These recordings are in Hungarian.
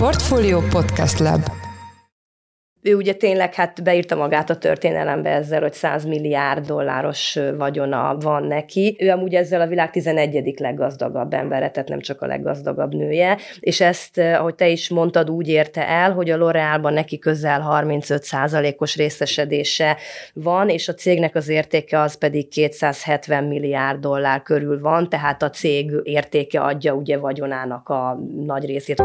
Portfolio Podcast Lab. Ő ugye tényleg hát beírta magát a történelembe ezzel, hogy $100 milliárd vagyona van neki. Ő amúgy ezzel a világ 11. leggazdagabb embere, tehát nem csak a leggazdagabb nője, és ezt, ahogy te is mondtad, úgy érte el, hogy a L'Oréalban neki közel 35%-os részesedése van, és a cégnek az értéke az pedig $270 milliárd körül van, tehát a cég értéke adja ugye vagyonának a nagy részét.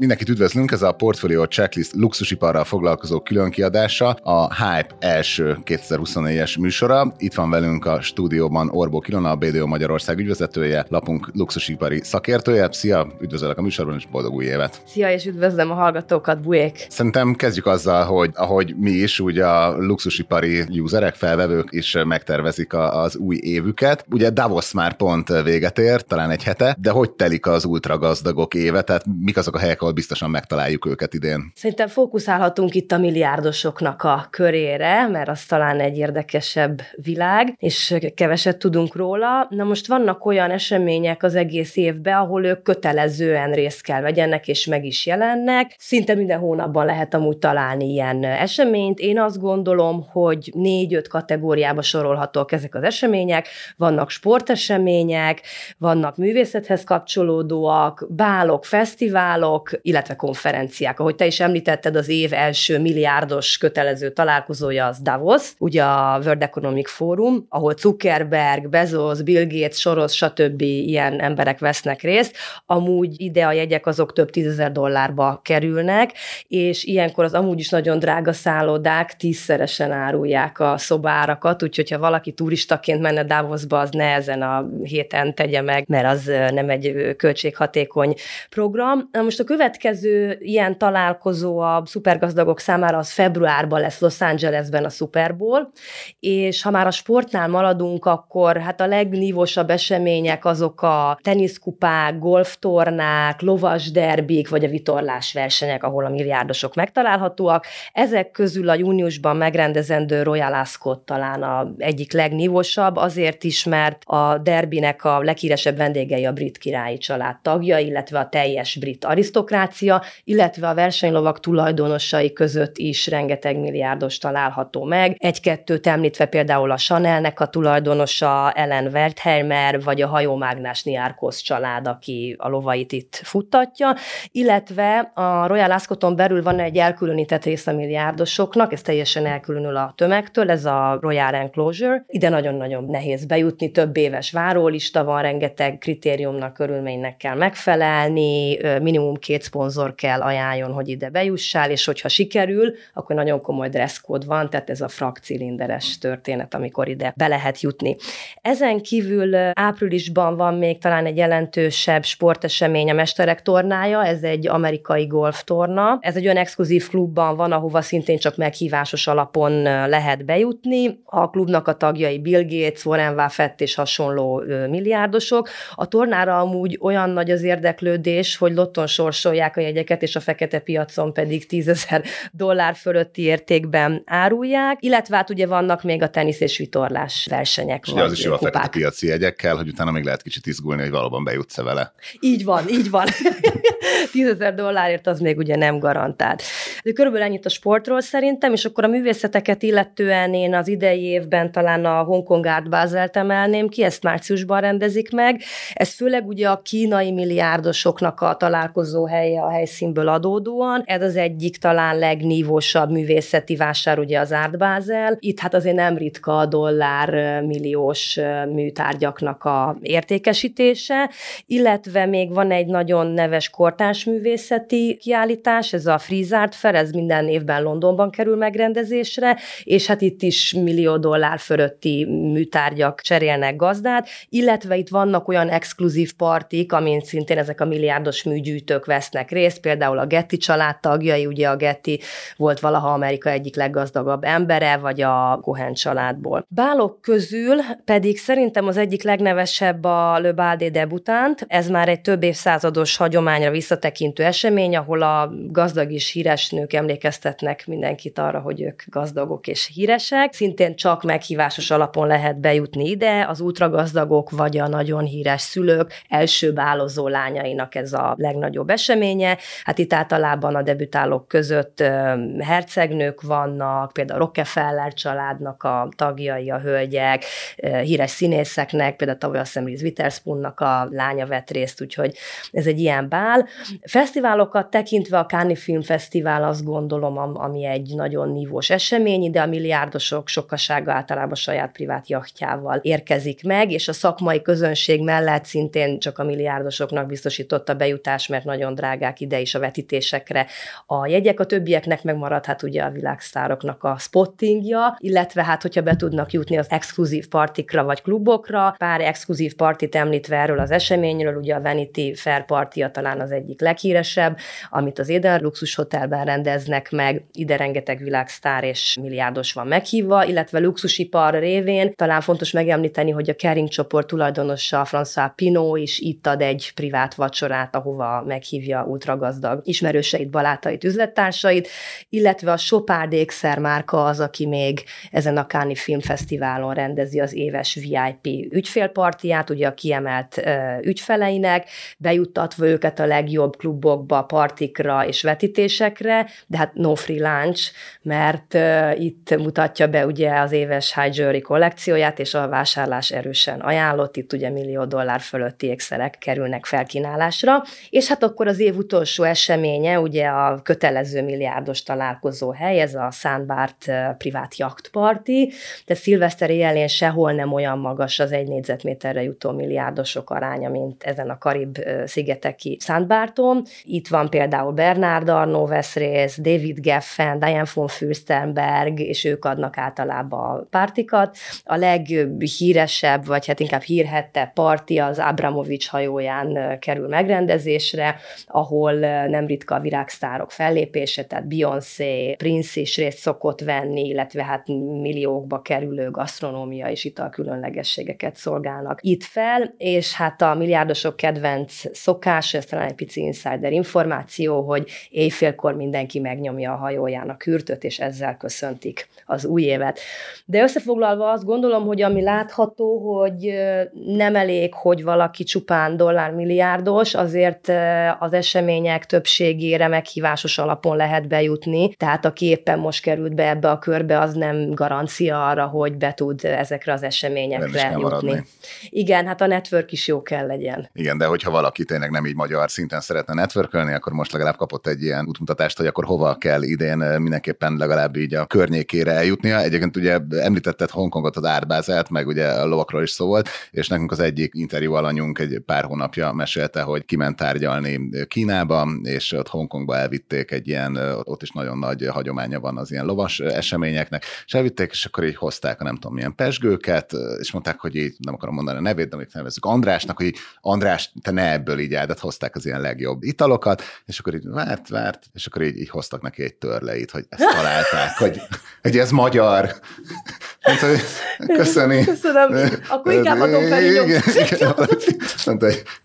Mindenkit üdvözlünk, ez a Portfolio Checklist luxusiparral foglalkozó különkiadása, a Hype első 2024-es műsora. Itt van velünk a stúdióban Orbó Ilona, a BDO Magyarország ügyvezetője, lapunk luxusipari szakértője. Szia, üdvözöllek a műsorban, és boldog új évet! Szia, és üdvözlöm a hallgatókat, bujék! Szerintem kezdjük azzal, hogy ahogy mi is, ugye a luxusipari userek, felvevők is megtervezik az új évüket. Ugye Davos már pont véget ért, talán egy hete, de hogy telik az ultragazdagok éve, tehát mik azok a helyek, biztosan megtaláljuk őket idén. Szerintem fókuszálhatunk itt a milliárdosoknak a körére, mert az talán egy érdekesebb világ, és keveset tudunk róla. Na most vannak olyan események az egész évben, ahol ők kötelezően részt kell vegyenek, és meg is jelennek. Szinte minden hónapban lehet amúgy találni ilyen eseményt. Én azt gondolom, hogy 4-5 kategóriába sorolhatók ezek az események. Vannak sportesemények, vannak művészethez kapcsolódóak, bálok, fesztiválok, illetve konferenciák. Ahogy te is említetted, az év első milliárdos kötelező találkozója az Davos, ugye a World Economic Forum, ahol Zuckerberg, Bezos, Bill Gates, Soros, stb. Ilyen emberek vesznek részt. Amúgy ide a jegyek azok több $10,000-ba kerülnek, és ilyenkor az amúgy is nagyon drága szállodák 10-szeresen árulják a szobárakat, úgyhogy ha valaki turistaként menne Davosba, az ne ezen a héten tegye meg, mert az nem egy költséghatékony program. Na most a következő ilyen találkozó a szupergazdagok számára az februárban lesz Los Angelesben a Super Bowl, és ha már a sportnál maradunk, akkor hát a legnívosabb események azok a teniszkupák, golftornák, lovasderbik, vagy a vitorlás versenyek, ahol a milliárdosok megtalálhatóak. Ezek közül a júniusban megrendezendő Royal Ascot talán a egyik legnívosabb, azért is, mert a derbinek a leghíresebb vendégei a brit királyi család tagja, illetve a teljes brit arisztokrácia, illetve a versenylovak tulajdonosai között is rengeteg milliárdos található meg. Egy-kettőt említve például a Chanelnek a tulajdonosa, Ellen Wertheimer, vagy a hajómágnás Niarkos család, aki a lovait itt futtatja, illetve a Royal Ascoton belül van egy elkülönített rész a milliárdosoknak, ez teljesen elkülönül a tömegtől, ez a Royal Enclosure. Ide nagyon-nagyon nehéz bejutni, több éves várólista van, rengeteg kritériumnak, körülménynek kell megfelelni, minimum 2 szponzor kell ajánljon, hogy ide bejussál, és hogyha sikerül, akkor nagyon komoly dresszkód van, tehát ez a frakcilinderes történet, amikor ide be lehet jutni. Ezen kívül áprilisban van még talán egy jelentősebb sportesemény, a Mesterek tornája, ez egy amerikai golftorna. Ez egy olyan exkluzív klubban van, ahova szintén csak meghívásos alapon lehet bejutni. A klubnak a tagjai Bill Gates, Warren Buffett és hasonló milliárdosok. A tornára amúgy olyan nagy az érdeklődés, hogy lotton sorsolják a jegyeket, és a fekete piacon pedig $10,000 fölötti értékben árulják, illetve hát ugye vannak még a tenisz és vitorlás versenyek. És az is jó a fekete piaci jegyekkel, hogy utána még lehet kicsit izgulni, hogy valóban bejutsz-e vele. Így van, így van. $10,000 az még ugye nem garantált. Körülbelül ennyit a sportról szerintem, és akkor a művészeteket illetően én az idei évben talán a Hong Kong Art Basel-t emelném ki, ezt márciusban rendezik meg. Ez főleg ugye a kínai milliárdosoknak a találkozó helye a helyszínből adódóan. Ez az egyik talán legnívósabb művészeti vásár, ugye az Art Basel. Itt hát azért nem ritka a $1 milliós műtárgyaknak a értékesítése, illetve még van egy nagyon neves kortárs művészeti kiállítás, ez a Frieze Art Fair, ez minden évben Londonban kerül megrendezésre, és hát itt is $1 millió fölötti műtárgyak cserélnek gazdát, illetve itt vannak olyan exkluzív partik, amin szintén ezek a milliárdos műgyűjtők vesznek részt, például a Getty család tagjai, ugye a Getty volt valaha Amerika egyik leggazdagabb embere, vagy a Cohen családból. Bálok közül pedig szerintem az egyik legnevesebb a Le Bal debutánt, ez már egy több évszázados hagyományra visszatekintő esemény, ahol a gazdag és híres nők emlékeztetnek mindenkit arra, hogy ők gazdagok és híresek. Szintén csak meghívásos alapon lehet bejutni ide, az ultragazdagok vagy a nagyon híres szülők első bálozó lányainak ez a legnagyobb eseménye. Hát itt általában a debütálók között hercegnők vannak, például Rockefeller családnak a tagjai, a hölgyek, híres színészeknek, például tavaly azt hiszem Reese Witherspoonnak a lánya vett részt, úgyhogy ez egy ilyen bál. Fesztiválokat tekintve a Cannes Film Festival azt gondolom, ami egy nagyon nívós esemény, de a milliárdosok sokasága általában saját privát jachtjával érkezik meg, és a szakmai közönség mellett szintén csak a milliárdosoknak biztosított a bejutás, mert nagyon drágák ide is a vetítésekre a jegyek, a többieknek megmarad hát ugye a világsztároknak a spottingja, illetve hát hogyha be tudnak jutni az exkluzív partikra vagy klubokra, pár exkluzív partit említve erről az eseményről, ugye a Vanity Fair partia talán az egyik leghíresebb, amit az Eden Luxus Hotelben rendeznek meg, ide rengeteg világsztár és milliárdos van meghívva, illetve luxusipar révén talán fontos megemlíteni, hogy a Kering csoport tulajdonosa François Pinault is itt ad egy privát vacsorát, ahova meghívja ultragazdag ismerőseit, balátait, üzlettársait, illetve a Chopard ékszermárka az, aki még ezen a Cannes Film Fesztiválon rendezi az éves VIP ügyfélpartiját, ugye a kiemelt ügyfeleinek, bejuttatva őket a legjobb klubokba, partikra és vetítésekre, de hát no free lunch, mert itt mutatja be ugye az éves High Jewelry kollekcióját, és a vásárlás erősen ajánlott, itt ugye $1 millió fölötti ékszerek kerülnek felkínálásra, és hát akkor az év utolsó eseménye, ugye a kötelező milliárdos találkozó hely, ez a Saint Barthélemy privát jachtparti, de szilveszter éjjelén sehol nem olyan magas az egy négyzetméterre jutó milliárdosok aránya, mint ezen a Karib-szigeteki Saint Barthon. Itt van például Bernard Arnault vesz részt, David Geffen, Diane von Furstenberg, és ők adnak általában a partikat. A leghíresebb, vagy hát inkább hírhette parti az Abramovics hajóján kerül megrendezésre, ahol nem ritka a virágsztárok fellépése, tehát Beyoncé, Prince is részt szokott venni, illetve hát milliókba kerülő gasztronómia és ital különlegességeket szolgálnak itt fel, és hát a milliárdosok kedvenc szokás, ez talán egy pici insider információ, hogy éjfélkor mindenki megnyomja a hajóján a kürtöt, és ezzel köszöntik az új évet. De összefoglalva azt gondolom, hogy ami látható, hogy nem elég, hogy valaki csupán dollármilliárdos, azért az események többségére meghívásos alapon lehet bejutni, tehát aki éppen most került be ebbe a körbe, az nem garancia arra, hogy be tud ezekre az eseményekre jutni. Igen, hát a network is jó kell legyen. Igen, de hogyha valaki tényleg nem így magyar szinten szeretne networkölni, akkor most legalább kapott egy ilyen útmutatást, hogy akkor hova kell idén mindenképpen legalább így a környékére eljutnia. Egyébként ugye említetted Hongkongot, az Art Basel-t, meg ugye a lovakról is szó volt, és nekünk az egyik interjú alanyunk egy pár hónapja mesélte, hogy kiment tárgyalni Kínába, és ott Hongkongba elvitték egy ilyen, ott is nagyon nagy hagyománya van az ilyen lovas eseményeknek, és elvitték, és akkor így hozták a nem tudom milyen pezsgőket, és mondták, hogy így nem akarom mondani a nevét, de amit nevezzük Andrásnak, hogy így, András, te ne ebből így áll, de hozták az ilyen legjobb italokat, és akkor így várt, és akkor így hoztak neki egy törleit, hogy ezt találták, hogy ez magyar. Köszönöm. Akkor inkább adom fel, így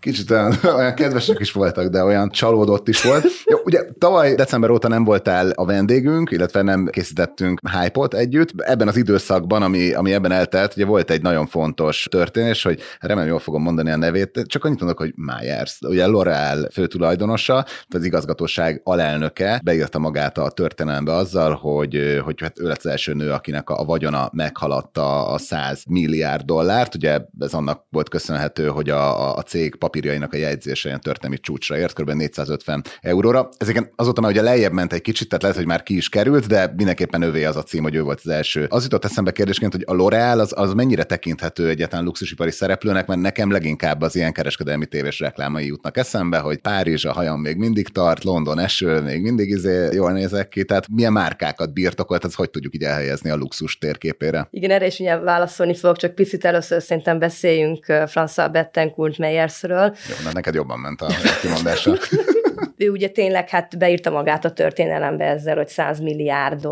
kicsit olyan kedvesek is voltak, de olyan csalódott is volt. Jó, ugye tavaly december óta nem voltál a vendégünk, illetve nem készítettünk Hype-ot együtt. Ebben az időszakban, ami ebben eltelt, ugye volt egy nagyon fontos történés, hogy remélem jól fogom mondani a nevét, csak annyit mondok, hogy Myers, ugye L'Oréal főtulajdonosa, tehát az igazgatóság alelnöke beírta magát a történelembe azzal, hogy hát ő lett az első nő, akinek a vagyona meghaladta a $100 milliárd. Ugye ez annak volt köszönhető, hogy a cég papírjainak a jegyzése ilyen történelmi csúcsra ért, kb. €450. Ezeken azóta már ugye lejjebb ment egy kicsit, tehát lehet, hogy már ki is került, de mindenképpen övé az a cím, hogy ő volt az első. Az jutott eszembe kérdésként, hogy a L'Oréal az mennyire tekinthető egyáltalán luxusipari szereplőnek, mert nekem leginkább az ilyen kereskedelmi tévés reklámai jutnak eszembe, hogy Párizs a hajam még mindig tart, London eső, még mindig jól nézek ki, tehát milyen márkákat birtokolt, ez hogy tudjuk így elhelyezni a luxus térképére? Igen, erre is ugye válaszolni fogok, csak picit először szerintem beszéljünk François Bettencourt Meyersről. Jó, neked jobban ment a kimondásra. Ő ugye tényleg hát beírta magát a történelembe ezzel, hogy $100 milliárd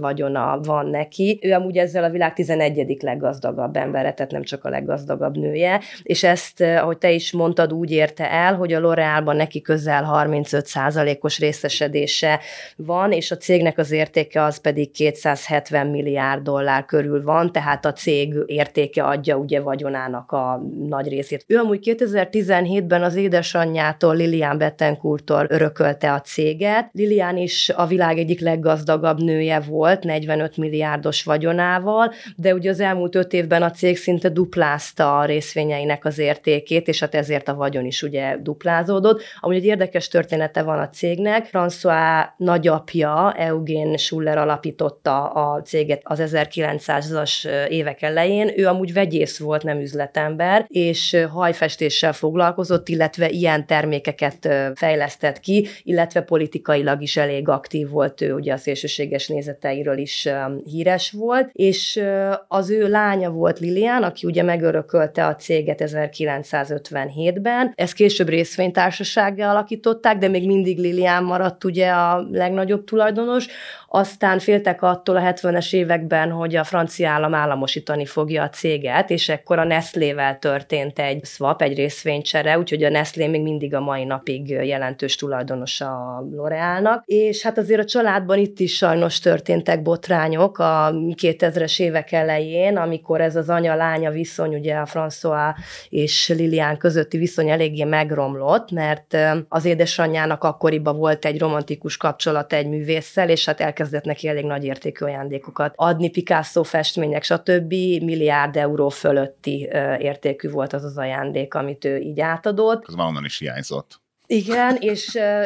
vagyona van neki. Ő amúgy ezzel a világ 11. leggazdagabb embere, tehát nem csak a leggazdagabb nője, és ezt, ahogy te is mondtad, úgy érte el, hogy a L'Oréalban neki közel 35%-os részesedése van, és a cégnek az értéke az pedig $270 milliárd körül van, tehát a cég értéke adja ugye vagyonának a nagy részét. Ő amúgy 2017-ben az édesanyjától, Lilian Bettencourttól örökölte a céget. Lilian is a világ egyik leggazdagabb nője volt, 45 milliárdos vagyonával, de ugye az elmúlt 5 évben a cég szinte duplázta a részvényeinek az értékét, és hát ezért a vagyon is ugye duplázódott. Amúgy egy érdekes története van a cégnek. François nagyapja, Eugène Schuller alapította a céget az 1900-as évek elején. Ő amúgy vegyész volt, nem üzletember, és hajfestéssel foglalkozott, illetve ilyen termékeket fejlesztett ki, illetve politikailag is elég aktív volt ő, ugye a szélsőséges nézeteiről is híres volt, és az ő lánya volt Lilian, aki ugye megörökölte a céget 1957-ben. Ezt később részvénytársasággá alakították, de még mindig Lilian maradt ugye a legnagyobb tulajdonos. Aztán féltek attól a 70-es években, hogy a francia állam államosítani fogja a céget, és ekkor a Nestlével történt egy swap, egy részvénycsere, úgyhogy a Nestlé még mindig a mai napig jelentős tulajdonosa a L'Oréalnak. És hát azért a családban itt is sajnos történtek botrányok a 2000-es évek elején, amikor ez az anya-lánya viszony, ugye a François és Lilian közötti viszony eléggé megromlott, mert az édesanyjának akkoriban volt egy romantikus kapcsolata egy művésszel, és hát elkezdett neki elég nagy értékű ajándékokat adni, Picasso festmények, stb. $1 milliárd fölötti értékű volt az az ajándék, amit ő így átadott. Ez már onnan is hiányzott. Igen,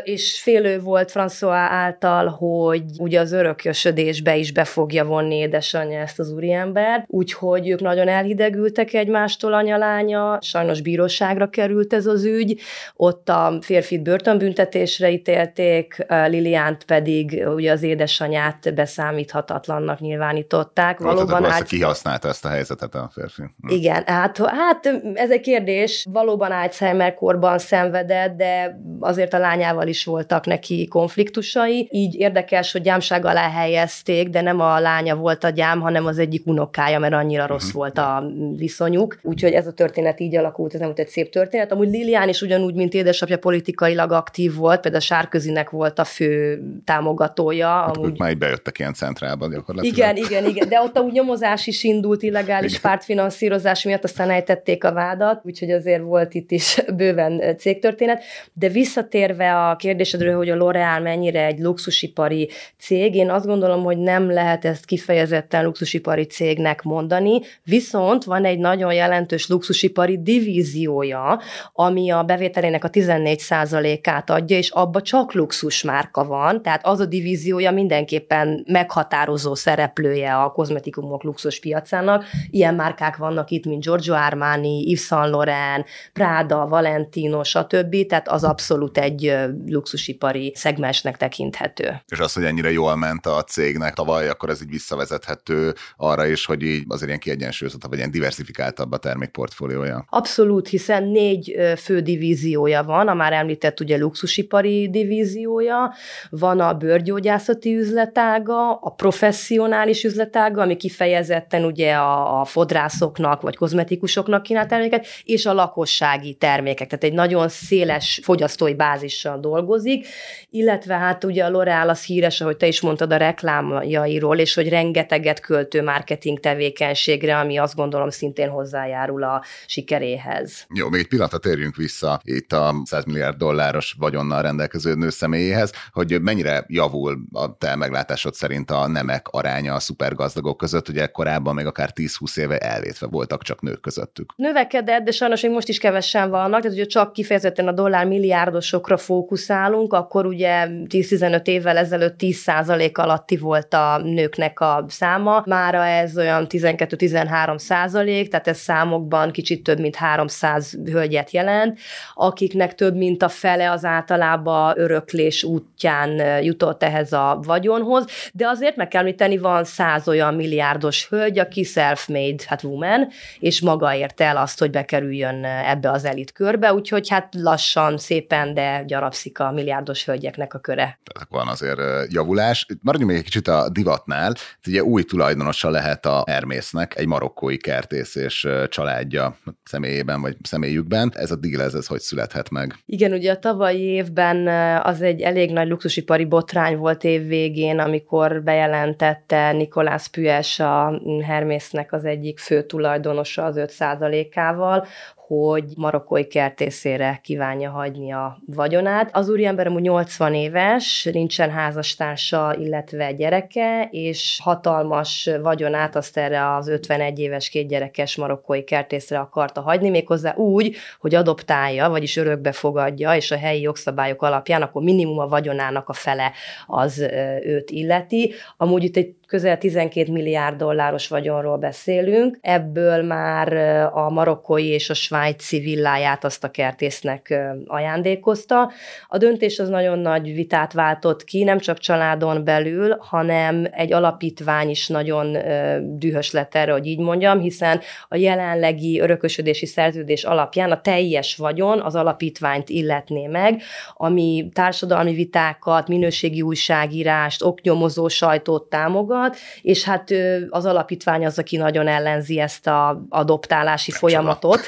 és félő volt François által, hogy ugye az örökösödésbe is be fogja vonni édesanyja ezt az úriembert, úgyhogy ők nagyon elhidegültek egymástól, anyalánya, sajnos bíróságra került ez az ügy, ott a férfit börtönbüntetésre ítélték, Liliánt pedig ugye az édesanyját beszámíthatatlannak nyilvánították. Valóban kihasználta ezt a helyzetet a férfi. Igen, hát ez egy kérdés, valóban Alzheimer-korban szenvedett, de azért a lányával is voltak neki konfliktusai, így érdekes, hogy gyámság alá helyezték, de nem a lánya volt a gyám, hanem az egyik unokája, mert annyira rossz volt a viszonyuk, úgyhogy ez a történet így alakult, ez nem volt egy szép történet. Amúgy Lilian is ugyanúgy, mint édesapja politikailag aktív volt, például a Sárközinek volt a fő támogatója. Hát, amúgy már így bejöttek ilyen centrálba gyakorlatilag. Igen, de ott úgy nyomozás is indult illegális pártfinanszírozás miatt, aztán ejtették a vádat, úgyhogy azért volt itt is bőven cégtörténet. De visszatérve a kérdésedről, hogy a L'Oréal mennyire egy luxusipari cég, én azt gondolom, hogy nem lehet ezt kifejezetten luxusipari cégnek mondani, viszont van egy nagyon jelentős luxusipari divíziója, ami a bevételének a 14%-át adja, és abba csak luxusmárka van, tehát az a divíziója mindenképpen meghatározó szereplője a kozmetikumok luxus piacának. Ilyen márkák vannak itt, mint Giorgio Armani, Yves Saint Laurent, Prada, Valentino, stb., tehát az abszolút egy luxusipari szegmensnek tekinthető. És az, hogy ennyire jól ment a cégnek tavaly, akkor ez így visszavezethető arra is, hogy így azért ilyen kiegyensúlyozottabb, vagy ilyen diversifikáltabb a termékportfóliója? Abszolút, hiszen 4 fő divíziója van, a már említett ugye luxusipari divíziója, van a bőrgyógyászati üzletága, a professzionális üzletága, ami kifejezetten ugye a fodrászoknak, vagy kozmetikusoknak kínál terméket, és a lakossági termékek, tehát egy nagyon széles fogyasztói bázissal dolgozik, illetve hát ugye a L'Oréal az híres, ahogy te is mondtad, a reklámjairól, és hogy rengeteget költő marketing tevékenységre, ami azt gondolom szintén hozzájárul a sikeréhez. Jó, még egy pillanatra térjünk vissza itt a $100 milliárd vagyonnal rendelkező nőszemélyéhez, hogy mennyire javul a te meglátásod szerint a nemek aránya a szupergazdagok között, ugye korábban még akár 10-20 éve elvétve voltak csak nők közöttük. Növekedett, de sajnos még most is kevesen vannak, tehát ugye csak kifejezetten a $milliárdosokra fókuszálunk, akkor ugye 10-15 évvel ezelőtt 10% alatti volt a nőknek a száma, mára ez olyan 12-13%, tehát ez számokban kicsit több mint 300 hölgyet jelent, akiknek több mint a fele az általában öröklés útján jutott ehhez a vagyonhoz, de azért meg kell említeni, van 100 olyan milliárdos hölgy, aki self-made, hát woman, és maga érte el azt, hogy bekerüljön ebbe az elit körbe, úgyhogy hát lassan, szépen szépen, de gyarapszik a milliárdos hölgyeknek a köre. Tehát van azért javulás. Maradjunk még egy kicsit a divatnál. Itt ugye új tulajdonosa lehet a Hermésznek, egy marokkói kertész és családja személyében vagy személyükben. Ez a deal, ez hogy születhet meg? Igen, ugye a tavalyi évben az egy elég nagy luxusipari botrány volt évvégén, amikor bejelentette Nicolas Puech, a Hermésznek az egyik fő tulajdonosa, az 5%-ával, hogy marokkói kertészére kívánja hagyni a vagyonát. Az úriember amúgy 80 éves, nincsen házastársa, illetve gyereke, és hatalmas vagyonát azt erre az 51 éves kétgyerekes marokkói kertészre akarta hagyni, méghozzá úgy, hogy adoptálja, vagyis örökbe fogadja, és a helyi jogszabályok alapján akkor minimum a vagyonának a fele az őt illeti. Amúgy itt egy közel 12 milliárd dolláros vagyonról beszélünk, ebből már a marokkói és a svájci villáját azt a kertésznek ajándékozta. A döntés az nagyon nagy vitát váltott ki, nem csak családon belül, hanem egy alapítvány is nagyon dühös lett erre, hogy így mondjam, hiszen a jelenlegi örökösödési szerződés alapján a teljes vagyon az alapítványt illetné meg, ami társadalmi vitákat, minőségi újságírást, oknyomozó sajtót támogat, és hát az alapítvány az, aki nagyon ellenzi ezt az adoptálási folyamatot,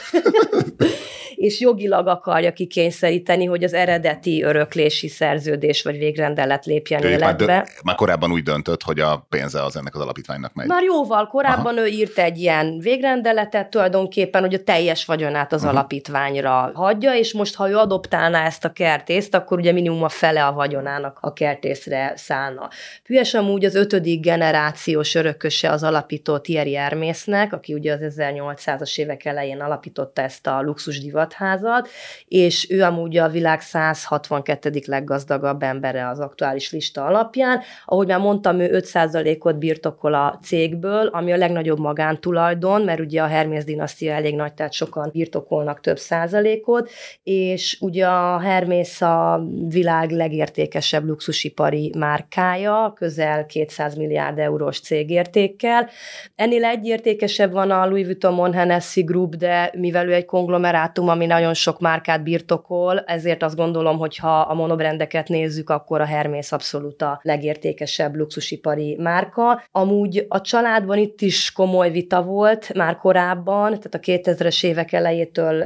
és jogilag akarja kikényszeríteni, hogy az eredeti öröklési szerződés vagy végrendelet lépjen életbe. Már korábban úgy döntött, hogy a pénze az ennek az alapítványnak megy. Már jóval korábban ő írt egy ilyen végrendeletet tulajdonképpen, hogy a teljes vagyonát az alapítványra hagyja, és most, ha ő adoptálná ezt a kertészt, akkor ugye minimum a fele a vagyonának a kertészre szállna. Puech amúgy az 5. generációs örököse az alapító Thierry Hermésznek, aki ugye az 1800-as évek elején alapította ezt a luxus divatházat, és ő amúgy a világ 162. leggazdagabb embere az aktuális lista alapján. Ahogy már mondtam, ő 5%-ot birtokol a cégből, ami a legnagyobb magántulajdon, mert ugye a Hermész dinasztia elég nagy, tehát sokan birtokolnak több százalékot, és ugye a Hermész a világ legértékesebb luxusipari márkája, közel 200 milliárd eurós cégértékkel. Ennél egy értékesebb van a Louis Vuitton Hennessy Group, de mivel ő egy konglomerátum, ami nagyon sok márkát birtokol, ezért azt gondolom, hogy ha a monobrendeket nézzük, akkor a Hermész abszolút a legértékesebb luxusipari márka. Amúgy a családban itt is komoly vita volt már korábban, tehát a 2000-es évek elejétől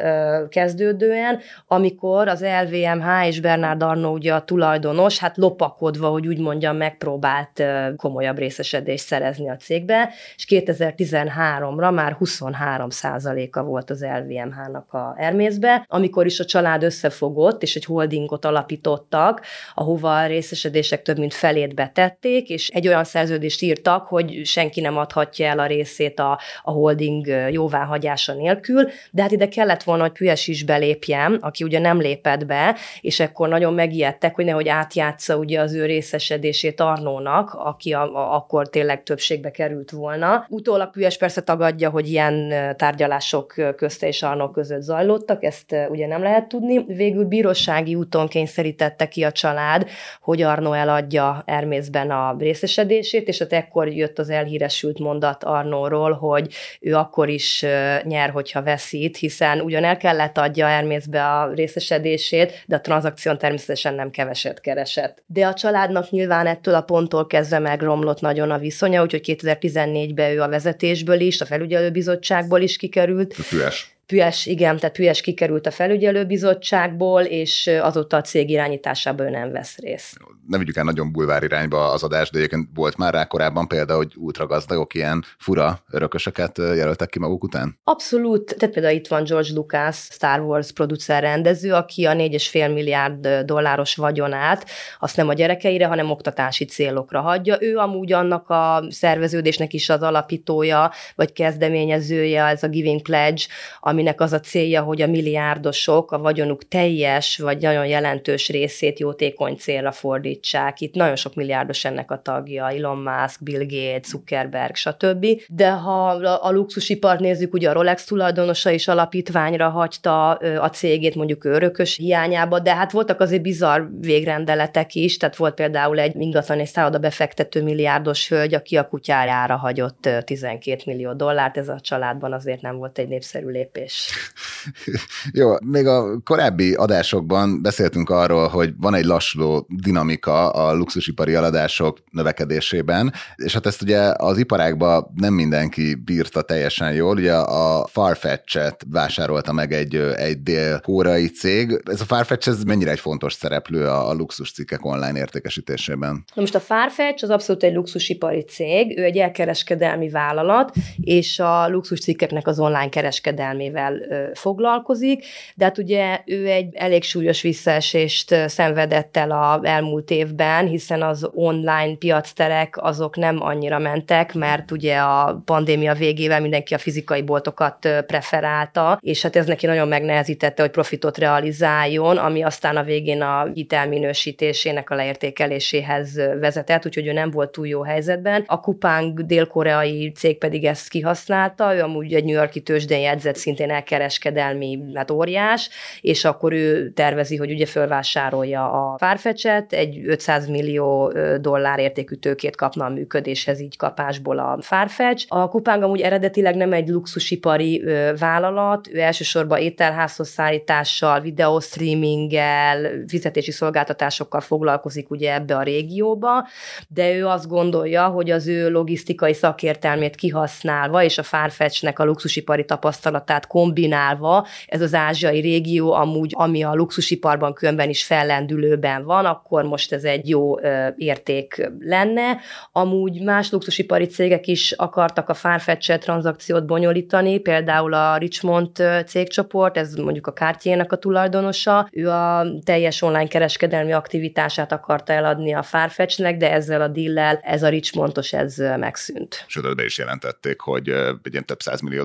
kezdődően, amikor az LVMH és Bernard Arnault, ugye a tulajdonos, hát lopakodva, hogy úgy mondjam, megpróbált komolyabb részesedést szerezni a cégbe, és 2013-ra már 23%-a volt az LVMH-nak a Hermészbe, amikor is a család összefogott, és egy holdingot alapítottak, ahova a részesedések több mint felét betették, és egy olyan szerződést írtak, hogy senki nem adhatja el a részét a holding jóváhagyása nélkül, de hát ide kellett volna, hogy Puech is belépjen, aki ugye nem lépett be, és ekkor nagyon megijedtek, hogy nehogy átjátsza ugye az ő részesedését Arnault-nak, aki akkor tényleg többségbe került volna. Utólag Puech persze tagadja, hogy ilyen tárgyalások közte és Arnault között zajlottak, ezt ugye nem lehet tudni. Végül bírósági úton kényszerítette ki a család, hogy Arnault eladja Hermészben a részesedését, és hát ekkor jött az elhíresült mondat Arnaultról, hogy ő akkor is nyer, hogyha veszít, hiszen ugyan el kellett adja Hermészbe a részesedését, de a tranzakción természetesen nem keveset keresett. De a családnak nyilván ettől a ponttól kezdve megromlott nagyon a viszonya, úgyhogy 2014-ben ő a vezetésből is, a felügyelőbizottságból is kikerült. Puech kikerült a felügyelőbizottságból, és azóta a cég irányításában ő nem vesz részt. Nem vigyük el nagyon bulvár irányba az adást, de egyébként volt már rá korábban példa, hogy ultragazdagok ilyen fura örököseket jelöltek ki maguk után? Abszolút. Tehát például itt van George Lucas, Star Wars producer rendező, aki a 4,5 milliárd dolláros vagyonát azt nem a gyerekeire, hanem oktatási célokra hagyja. Ő amúgy annak a szerveződésnek is az alapítója, vagy kezdeményezője, ez a Giving Pledge, aminek az a célja, hogy a milliárdosok a vagyonuk teljes, vagy nagyon jelentős részét jótékony célra fordítják. bonyolítsák. Itt nagyon sok milliárdos ennek a tagja, Elon Musk, Bill Gates, Zuckerberg, stb. De ha a luxusipart nézzük, ugye a Rolex tulajdonosa is alapítványra hagyta a cégét, mondjuk örökös hiányába, de hát voltak azért bizarr végrendeletek is, tehát volt például egy ingatlan és szálloda befektető milliárdos hölgy, aki a kutyájára hagyott $12 millió, ez a családban azért nem volt egy népszerű lépés. Jó, még a korábbi adásokban beszéltünk arról, hogy van egy lassuló dinamika a luxusipari eladások növekedésében, és hát ezt ugye az iparágban nem mindenki bírta teljesen jól, ugye a Farfetch-et vásárolta meg egy dél-koreai cég. Ez a Farfetch, ez mennyire egy fontos szereplő a luxuscikkek online értékesítésében? Na most a Farfetch az abszolút egy luxusipari cég, ő egy elkereskedelmi vállalat, és a luxuscikkeknek az online kereskedelmével foglalkozik, de hát ugye ő egy elég súlyos visszaesést szenvedett el az elmúlt évben, hiszen az online piacterek azok nem annyira mentek, mert ugye a pandémia végével mindenki a fizikai boltokat preferálta, és hát ez neki nagyon megnehezítette, hogy profitot realizáljon, ami aztán a végén a hitelminősítésének a leértékeléséhez vezetett, úgyhogy ő nem volt túl jó helyzetben. A Coupang dél-koreai cég pedig ezt kihasználta, ő amúgy egy New York-i tőzsdén jegyzett, szintén elkereskedelmi, hát óriás, és akkor ő tervezi, hogy ugye fölvásárolja a Farfetch-et, egy $500 millió értékű tőkét kapna a működéshez így kapásból a Farfetch. A Coupang amúgy eredetileg nem egy luxusipari vállalat, ő elsősorban ételházhoz szállítással, videóstreaminggel, fizetési szolgáltatásokkal foglalkozik ugye ebbe a régióba, de ő azt gondolja, hogy az ő logisztikai szakértelmét kihasználva, és a Farfetch-nek a luxusipari tapasztalatát kombinálva, ez az ázsiai régió amúgy, ami a luxusiparban különben is fellendülőben van, akkor most ez egy jó érték lenne. Amúgy más luxusipari cégek is akartak a Farfetch tranzakciót bonyolítani, például a Richmond cégcsoport, ez mondjuk a Cartiernek a tulajdonosa, ő a teljes online kereskedelmi aktivitását akarta eladni a Farfetchnek, de ezzel a deal-lel ez a Richmondos, ez megszűnt. Sőt, be is jelentették, hogy egy ilyen több $100 millió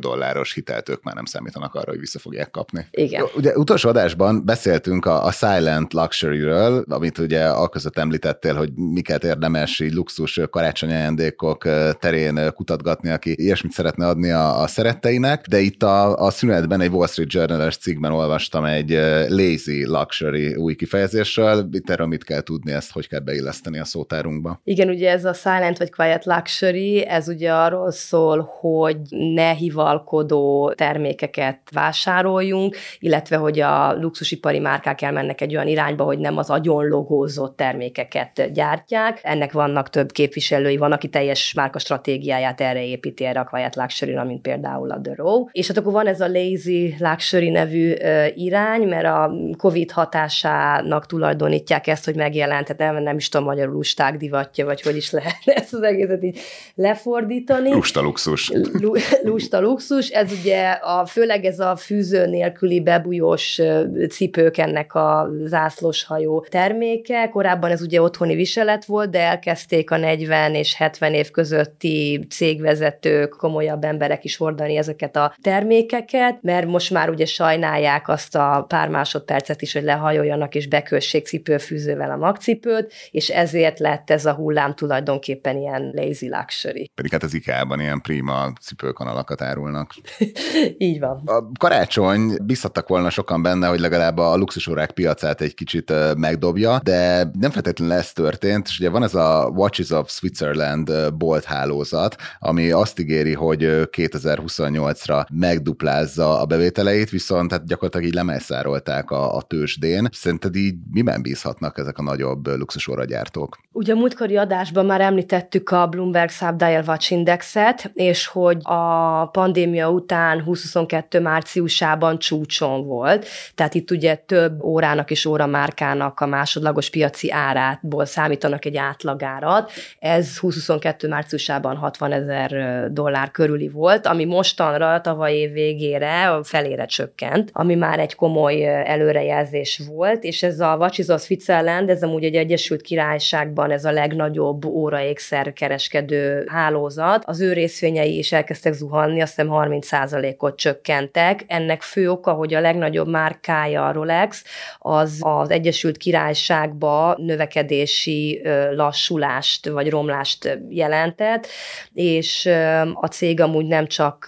hitelt ők már nem számítanak arra, hogy vissza fogják kapni. Igen. Ugye utolsó adásban beszéltünk a Silent Luxury-ről, amit ugye aközött említettél, hogy miket érdemes így luxus karácsonyi ajándékok terén kutatgatni, aki ilyesmit szeretne adni a szeretteinek, de itt a szünetben egy Wall Street Journal-es cikkben olvastam egy Lazy Luxury új kifejezésről, itt erről mit kell tudni, ezt hogy kell beilleszteni a szótárunkba? Igen, ugye ez a Silent vagy Quiet Luxury, ez ugye arról szól, hogy ne hivalkodó termékeket vásároljunk, illetve hogy a luxusipari márkák elmennek egy olyan irányba, hogy nem az agyon logózott termékeket gyártják. Ennek vannak több képviselői, van, aki teljes márka stratégiáját erre építi, erre a Quiet Luxury-ra, mint például a The Row. És hát akkor van ez a Lazy Luxury nevű irány, mert a Covid hatásának tulajdonítják ezt, hogy megjelent, nem is tudom, magyarul lusták divatja, vagy hogy is lehetne ezt az egészet így lefordítani. Lusta luxus. Lusta luxus, ez ugye főleg ez a fűző nélküli bebujós cipők ennek a zászlóshajó terméke. Korábban ez ugye otthoni viselet volt, de elkezdték a 40 és 70 év közötti cégvezetők, komolyabb emberek is hordani ezeket a termékeket, mert most már ugye sajnálják azt a pár másodpercet is, hogy lehajoljanak és bekössék cipőfűzővel a magcipőt, és ezért lett ez a hullám tulajdonképpen ilyen lazy luxury. Pedig hát az IKEA-ban ilyen prima cipőkanalakat árulnak. Így van. A karácsony, biztattak volna sokan benne, hogy legalább a luxusórák piacát egy kicsit megdobja, de nem feltétlenül ez történt, és ugye van ez a Watches of Switzerland bolthálózat, ami azt ígéri, hogy 2028-ra megduplázza a bevételeit, viszont hát gyakorlatilag így lemészárolták a tőzsdén. Szerinted így miben bízhatnak ezek a nagyobb luxusóragyártók? Ugye a múltkori adásban már említettük a Bloomberg Subdial Watch Indexet, és hogy a pandémia után 2022 márciusában csúcson volt, tehát itt ugye több órának és óramárkának a másodlagos piaci árátból számítanak egy átlagárat, ez 2022 márciusában $60,000 körüli volt, ami mostanra, tavaly év végére felére csökkent, ami már egy komoly előrejelzés volt, és ez a Watches of Switzerland, ez amúgy egy Egyesült Királyságban ez a legnagyobb óraékszer kereskedő hálózat, az ő részvényei is elkezdtek zuhanni, azt hiszem 30%-ot csökkentek, ennek fő oka, hogy a legnagyobb márkája a Rolex, az Egyesült Királyságba növekedési lassulást vagy romlást jelentett, és a cég amúgy nem csak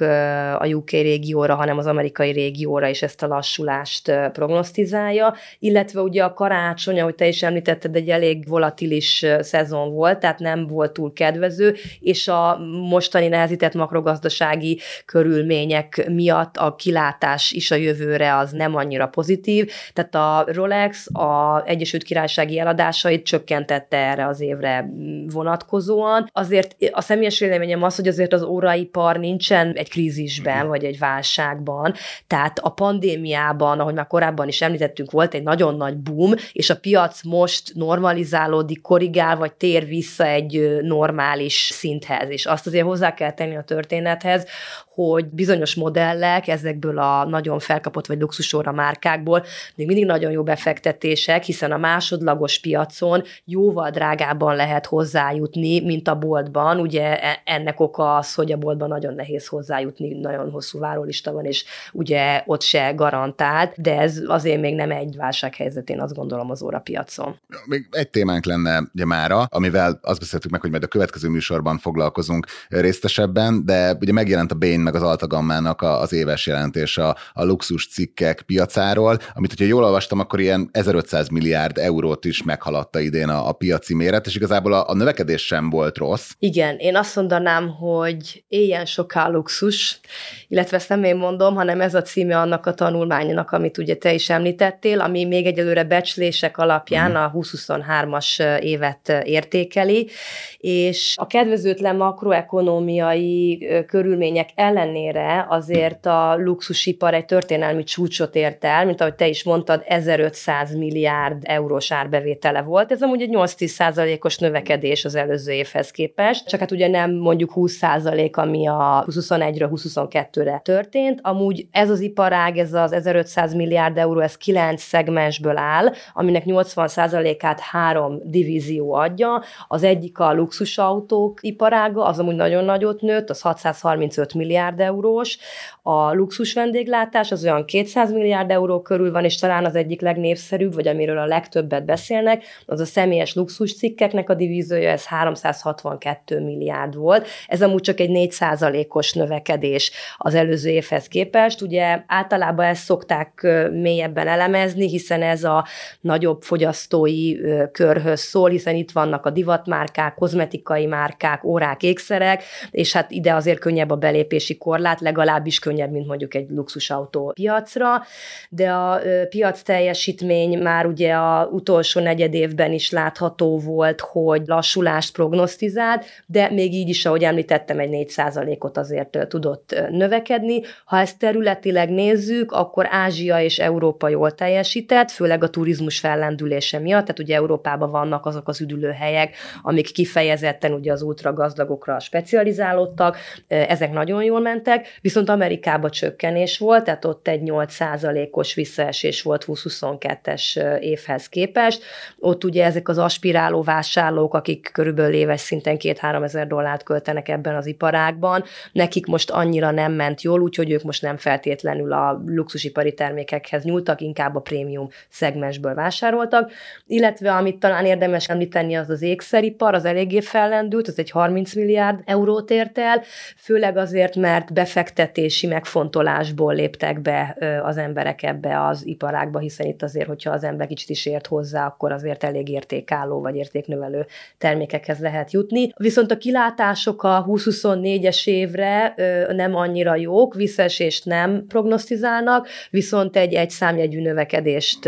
a UK régióra, hanem az amerikai régióra is ezt a lassulást prognosztizálja, illetve ugye a karácsony, ahogy te is említetted, egy elég volatilis szezon volt, tehát nem volt túl kedvező, és a mostani nehezített makrogazdasági körülmények miatt a kilátás is a jövőre az nem annyira pozitív, tehát a Rolex az Egyesült Királysági eladásait csökkentette erre az évre vonatkozóan. Azért a személyes véleményem az, hogy azért az óraipar nincsen egy krízisben, vagy egy válságban, tehát a pandémiában, ahogy már korábban is említettünk, volt egy nagyon nagy boom, és a piac most normalizálódik, korrigál, vagy tér vissza egy normális szinthez, és azt azért hozzá kell tenni a történethez, hogy bizonyos modellek ezekből a nagyon felkapott vagy luxusóra márkákból még mindig nagyon jó befektetések, hiszen a másodlagos piacon jóval drágábban lehet hozzájutni, mint a boltban. Ugye ennek oka az, hogy a boltban nagyon nehéz hozzájutni, nagyon hosszú várólista van, és ugye ott se garantált, de ez azért még nem egy válsághelyzet, én azt gondolom, az órapiacon. Még egy témánk lenne ugye mára, amivel azt beszéltük meg, hogy majd a következő műsorban foglalkozunk részletesebben, de ugye megjelent a Bain meg az Altagammának az éves jelentése a luxus cikkek piacáról, amit, hogyha jól olvastam, akkor ilyen 1500 milliárd eurót is meghaladta idén a piaci méret, és igazából a növekedés sem volt rossz. Igen, én azt mondanám, hogy éljen soká luxus, illetve ezt nem én mondom, hanem ez a címe annak a tanulmánynak, amit ugye te is említettél, ami még egyelőre becslések alapján a 2023-as évet értékeli, és a kedvezőtlen makroekonomiai körülmények ellenére azért a luxusipar egy történelmi csúcsot ért el, mint ahogy te is mondtad, 1500 milliárd eurós árbevétele volt. Ez amúgy egy 8-10%-os növekedés az előző évhez képest, csak hát ugye nem mondjuk 20%, ami a 21-ről 22-re történt. Amúgy ez az iparág, ez az 1500 milliárd euró, ez 9 szegmensből áll, aminek 80%-át 3 divízió adja. Az egyik a luxusautók iparága, az amúgy nagyon nagyot nőtt, az 635 milliárd eurós. A luxus vendéglátás az olyan 200 milliárd euró körül van, és talán az egyik legnépszerűbb, vagy amiről a legtöbbet beszélnek, az a személyes luxus cikkeknek a divíziója, ez 362 milliárd volt. Ez amúgy csak egy 4%-os növekedés az előző évhez képest. Ugye általában ezt szokták mélyebben elemezni, hiszen ez a nagyobb fogyasztói körhöz szól, hiszen itt vannak a divatmárkák, kozmetikai márkák, órák, ékszerek, és hát ide azért könnyebb a belépési korlát, legalábbis könnyebb, mint mondjuk egy luxusautó piacra, de a piac teljesítmény már ugye a utolsó negyedévben is látható volt, hogy lassulást prognosztizált, de még így is, ahogy említettem, egy 4%-ot azért tudott növekedni. Ha ezt területileg nézzük, akkor Ázsia és Európa jól teljesített, főleg a turizmus fellendülése miatt, tehát ugye Európában vannak azok az üdülőhelyek, amik kifejezetten ugye az ultragazdagokra specializálódtak, ezek nagyon jól mentek, viszont Amerikában csökkenés volt, tehát ott egy 8%-os visszaesés volt 2022-es évhez képest. Ott ugye ezek az aspiráló vásárlók, akik körülbelül éves szinten 2-3 ezer dollárt költenek ebben az iparágban, nekik most annyira nem ment jól, úgyhogy ők most nem feltétlenül a luxusipari termékekhez nyúltak, inkább a prémium szegmensből vásároltak, illetve amit talán érdemes említeni, az az ékszeripar, az eléggé fellendült, az egy 30 milliárd eurót ért el, főleg azért, mert befektetési megfontolásból léptek be az emberek ebbe az iparágba, hiszen itt azért, hogyha az ember kicsit is ért hozzá, akkor azért elég értékálló vagy értéknövelő termékekhez lehet jutni. Viszont a kilátások a 2024-es évre nem annyira jók, visszaesést nem prognosztizálnak, viszont egy számjegyű növekedést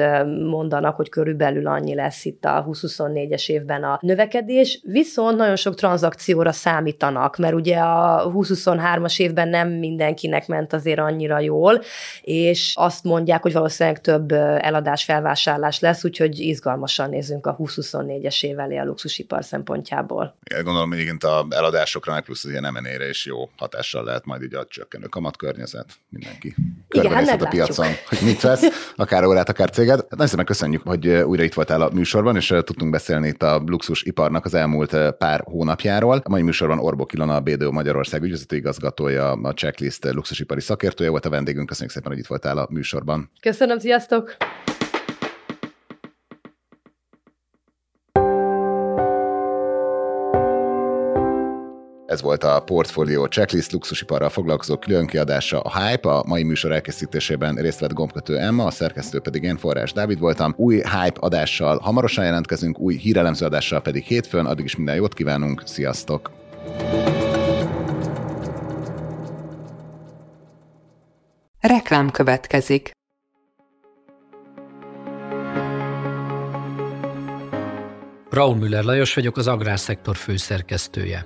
mondanak, hogy körülbelül annyi lesz itt a 2024-es évben a növekedés, viszont nagyon sok tranzakcióra számítanak, mert ugye a 2023-as évben nem mindenkinek ment azért annyira jól, és azt mondják, hogy valószínűleg több eladás-felvásárlás lesz, úgyhogy izgalmasan nézünk a 2024-es év elé a luxusipar szempontjából. Én gondolom, hogy egyébként a eladásokra, meg plusz az ilyen M&A-re is jó hatással lehet majd így a csökkenő kamatkörnyezet, mindenki körbenézhet a piacon, hogy mit vesz, akár órát, akár céget. Hát nagyon szépen köszönjük, hogy újra itt voltál a műsorban, és tudtunk beszélni itt a luxusiparnak az elmúlt pár hónapjáról. A mai műsorban Orbok Ilona, a BDO Magyarország ügyvezető igazgatója, a Checklist luxusipari szakértője volt a vendégünk. Köszönjük szépen, hogy itt voltál a műsorban. Köszönöm, sziasztok! Ez volt a Portfolio Checklist luxusiparral foglalkozó különkiadása, a Hype. A mai műsor elkészítésében részt vett gombkötő Emma, a szerkesztő pedig én, Forrás Dávid voltam. Új Hype adással hamarosan jelentkezünk, új hírelemző adással pedig hétfőn. Addig is minden jót kívánunk, sziasztok! Reklám következik. Raúl Müller Lajos vagyok, az Agrárszektor főszerkesztője.